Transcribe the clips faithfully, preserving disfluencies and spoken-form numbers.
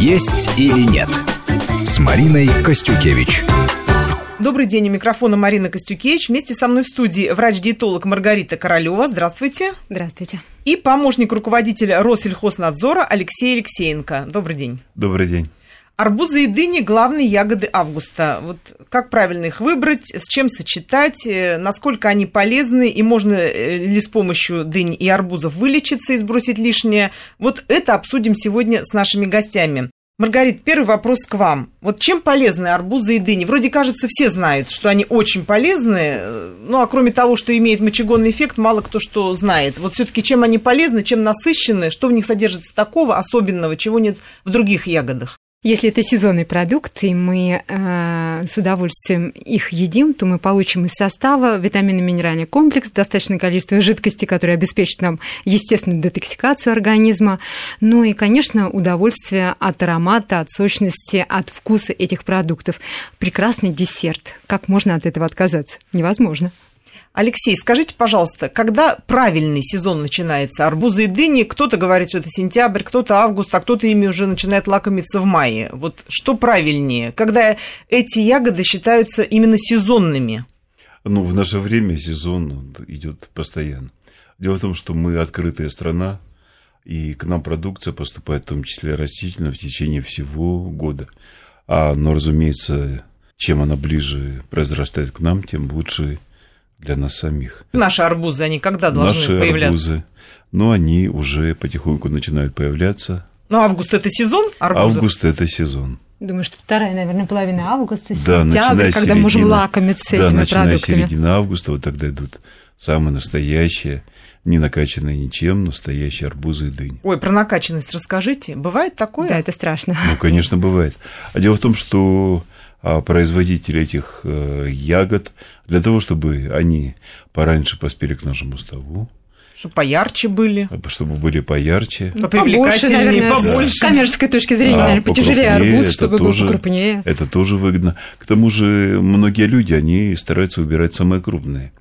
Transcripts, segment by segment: «Есть или нет» с Мариной Костюкевич. Добрый день, у микрофона Марина Костюкевич. Вместе со мной в студии врач-диетолог Маргарита Королёва. Здравствуйте. Здравствуйте. И помощник руководителя Россельхознадзора Алексей Алексеенко. Добрый день. Добрый день. Арбузы и дыни – главные ягоды августа. Вот как правильно их выбрать, с чем сочетать, насколько они полезны, и можно ли с помощью дынь и арбузов вылечиться и сбросить лишнее. Вот это обсудим сегодня с нашими гостями. Маргарита, первый вопрос к вам. Вот чем полезны арбузы и дыни? Вроде, кажется, все знают, что они очень полезны. Ну, а кроме того, что имеет мочегонный эффект, мало кто что знает. Вот все-таки чем они полезны, чем насыщены, что в них содержится такого особенного, чего нет в других ягодах? Если это сезонный продукт, и мы э, с удовольствием их едим, то мы получим из состава витаминно-минеральный комплекс, достаточное количество жидкости, которое обеспечит нам естественную детоксикацию организма, ну и, конечно, удовольствие от аромата, от сочности, от вкуса этих продуктов. Прекрасный десерт. Как можно от этого отказаться? Невозможно. Алексей, скажите, пожалуйста, когда правильный сезон начинается? Арбузы и дыни, кто-то говорит, что это сентябрь, кто-то август, а кто-то ими уже начинает лакомиться в мае. Вот что правильнее, когда эти ягоды считаются именно сезонными? Ну, в наше время сезон идет постоянно. Дело в том, что мы открытая страна, и к нам продукция поступает, в том числе растительная, в течение всего года. А, но, разумеется, чем она ближе произрастает к нам, тем лучше для нас самих. Наши арбузы, они когда должны Наши появляться? Наши арбузы, но они уже потихоньку начинают появляться. Ну, август – это сезон арбузов? Август – это сезон. Думаю, что вторая, наверное, половина августа, да, сентябрь, когда середина, можем лакомиться да, этими начиная продуктами. Да, середина августа, вот тогда идут самые настоящие, не накачанные ничем, настоящие арбузы и дыни. Ой, про накачанность расскажите. Бывает такое? Да, это страшно. Ну, конечно, бывает. А дело в том, что производители этих ягод, для того, чтобы они пораньше поспели к нашему столу. Чтобы поярче были. Чтобы были поярче. Попривлекательнее, побольше. побольше. Да. С коммерческой точки зрения, а, наверное, потяжелее арбуз, чтобы был покрупнее. Это тоже выгодно. К тому же многие люди, они стараются выбирать самые крупные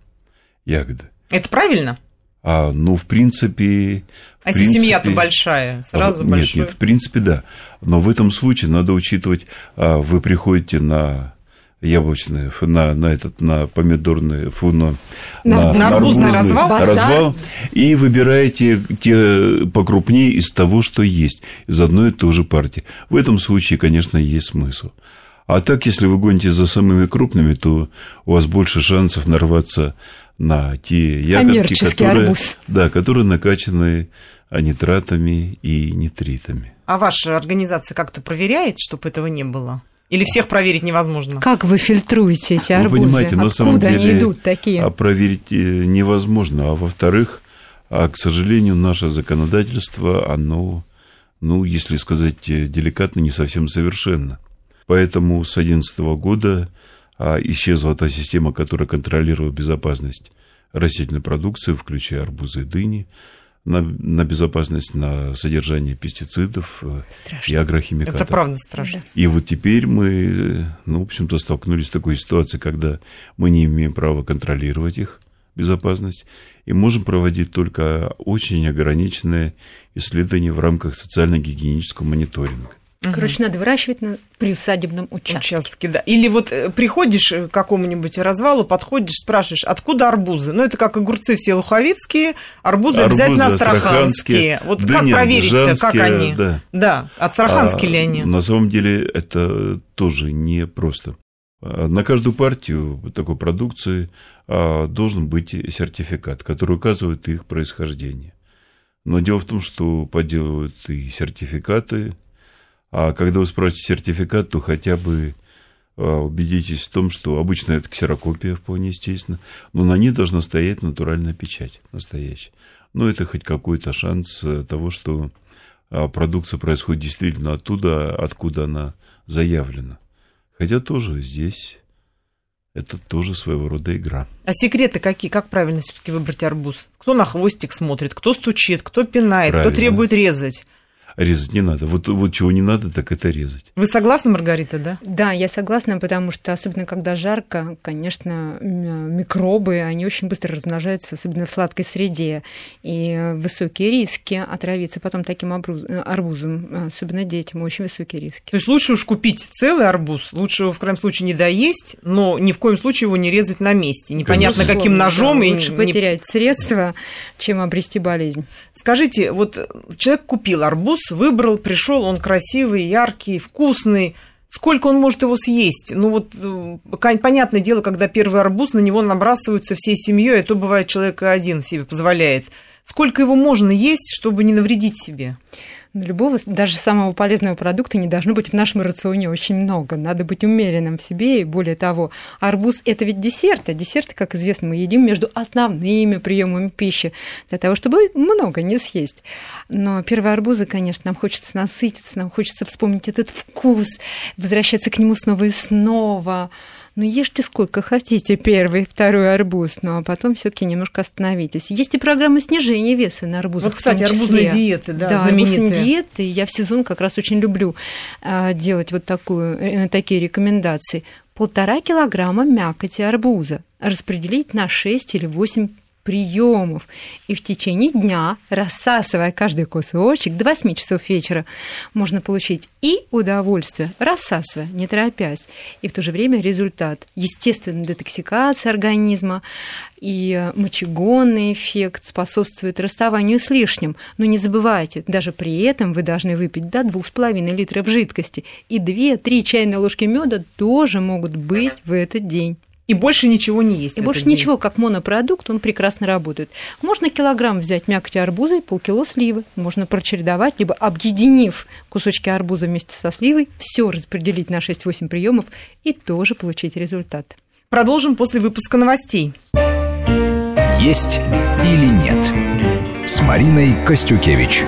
ягоды. Это правильно? А, ну, в принципе... В а принципе... если семья-то большая, сразу а, нет, большая? Нет, в принципе, да. Но в этом случае надо учитывать, а, вы приходите на яблочный, на, на этот, на помидорный, фу, на, на, на арбузный развал, развал и выбираете те покрупнее из того, что есть, из одной и той же партии. В этом случае, конечно, есть смысл. А так, если вы гоните за самыми крупными, то у вас больше шансов нарваться на те ягодки, которые, арбуз. Да, которые накачаны нитратами и нитритами. А ваша организация как-то проверяет, чтобы этого не было? Или всех проверить невозможно? Как вы фильтруете эти арбузы? Вы понимаете, на самом деле, откуда они идут такие? Проверить невозможно. А во-вторых, к сожалению, наше законодательство, оно, ну, если сказать деликатно, не совсем совершенно. Поэтому с две тысячи одиннадцатого года исчезла та система, которая контролировала безопасность растительной продукции, включая арбузы и дыни, на, на безопасность, на содержание пестицидов страшно. И агрохимикатов. Это правда страшно. И вот теперь мы, ну, в общем-то, столкнулись с такой ситуацией, когда мы не имеем права контролировать их безопасность и можем проводить только очень ограниченные исследования в рамках социально-гигиенического мониторинга. Короче, угу. надо выращивать на приусадебном участке. Участки, да. Или вот приходишь к какому-нибудь развалу, подходишь, спрашиваешь, откуда арбузы? Ну, это как огурцы все луховицкие, арбузы, арбузы обязательно астраханские. астраханские. Вот как проверить, как они? Да, да астраханские а, ли они? На самом деле это тоже непросто. На каждую партию такой продукции должен быть сертификат, который указывает их происхождение. Но дело в том, что подделывают и сертификаты. А когда вы спрашиваете сертификат, то хотя бы убедитесь в том, что обычно это ксерокопия, вполне естественно, но на ней должна стоять натуральная печать настоящая. Но это хоть какой-то шанс того, что продукция происходит действительно оттуда, откуда она заявлена. Хотя тоже здесь это тоже своего рода игра. А секреты какие? Как правильно все-таки выбрать арбуз? Кто на хвостик смотрит, кто стучит, кто пинает, правильно. Кто требует резать? резать не надо. Вот, вот чего не надо, так это резать. Вы согласны, Маргарита, да? Да, я согласна, потому что, особенно когда жарко, конечно, микробы, они очень быстро размножаются, особенно в сладкой среде. И высокие риски отравиться потом таким арбузом, особенно детям, очень высокие риски. То есть лучше уж купить целый арбуз, лучше его в крайнем случае не доесть, но ни в коем случае его не резать на месте. Непонятно, конечно, каким ножом. Да, и лучше не... потерять средства, чем обрести болезнь. Скажите, вот человек купил арбуз, выбрал, пришел, он красивый, яркий, вкусный. Сколько он может его съесть? Ну вот, понятное дело, когда первый арбуз, на него набрасываются всей семьей, а то бывает человек один себе позволяет. Сколько его можно есть, чтобы не навредить себе? Любого, даже самого полезного продукта не должно быть в нашем рационе очень много. Надо быть умеренным в себе. И более того, арбуз – это ведь десерт. А десерты, как известно, мы едим между основными приемами пищи для того, чтобы много не съесть. Но первые арбузы, конечно, нам хочется насытиться, нам хочется вспомнить этот вкус, возвращаться к нему снова и снова. Ну, ешьте сколько хотите первый, второй арбуз, ну, а потом все-таки немножко остановитесь. Есть и программы снижения веса на арбузах. Вот, кстати, арбузные диеты, да, да, знаменитые. Да, арбузные диеты. Я в сезон как раз очень люблю делать вот такую, такие рекомендации. Полтора килограмма мякоти арбуза распределить на шесть или восемь приемов. И в течение дня, рассасывая каждый кусочек до восьми часов вечера, можно получить и удовольствие, рассасывая, не торопясь, и в то же время результат естественной детоксикации организма, и мочегонный эффект способствует расставанию с лишним. Но не забывайте, даже при этом вы должны выпить до двух с половиной литров жидкости, и две-три чайные ложки меда тоже могут быть в этот день. И больше ничего не есть. И больше день. Ничего, как монопродукт, он прекрасно работает. Можно килограмм взять мякоти арбуза и полкило сливы. Можно прочередовать, либо объединив кусочки арбуза вместе со сливой, все распределить на шесть-восемь приемов и тоже получить результат. Продолжим после выпуска новостей. Есть или нет? С Мариной Костюкевич.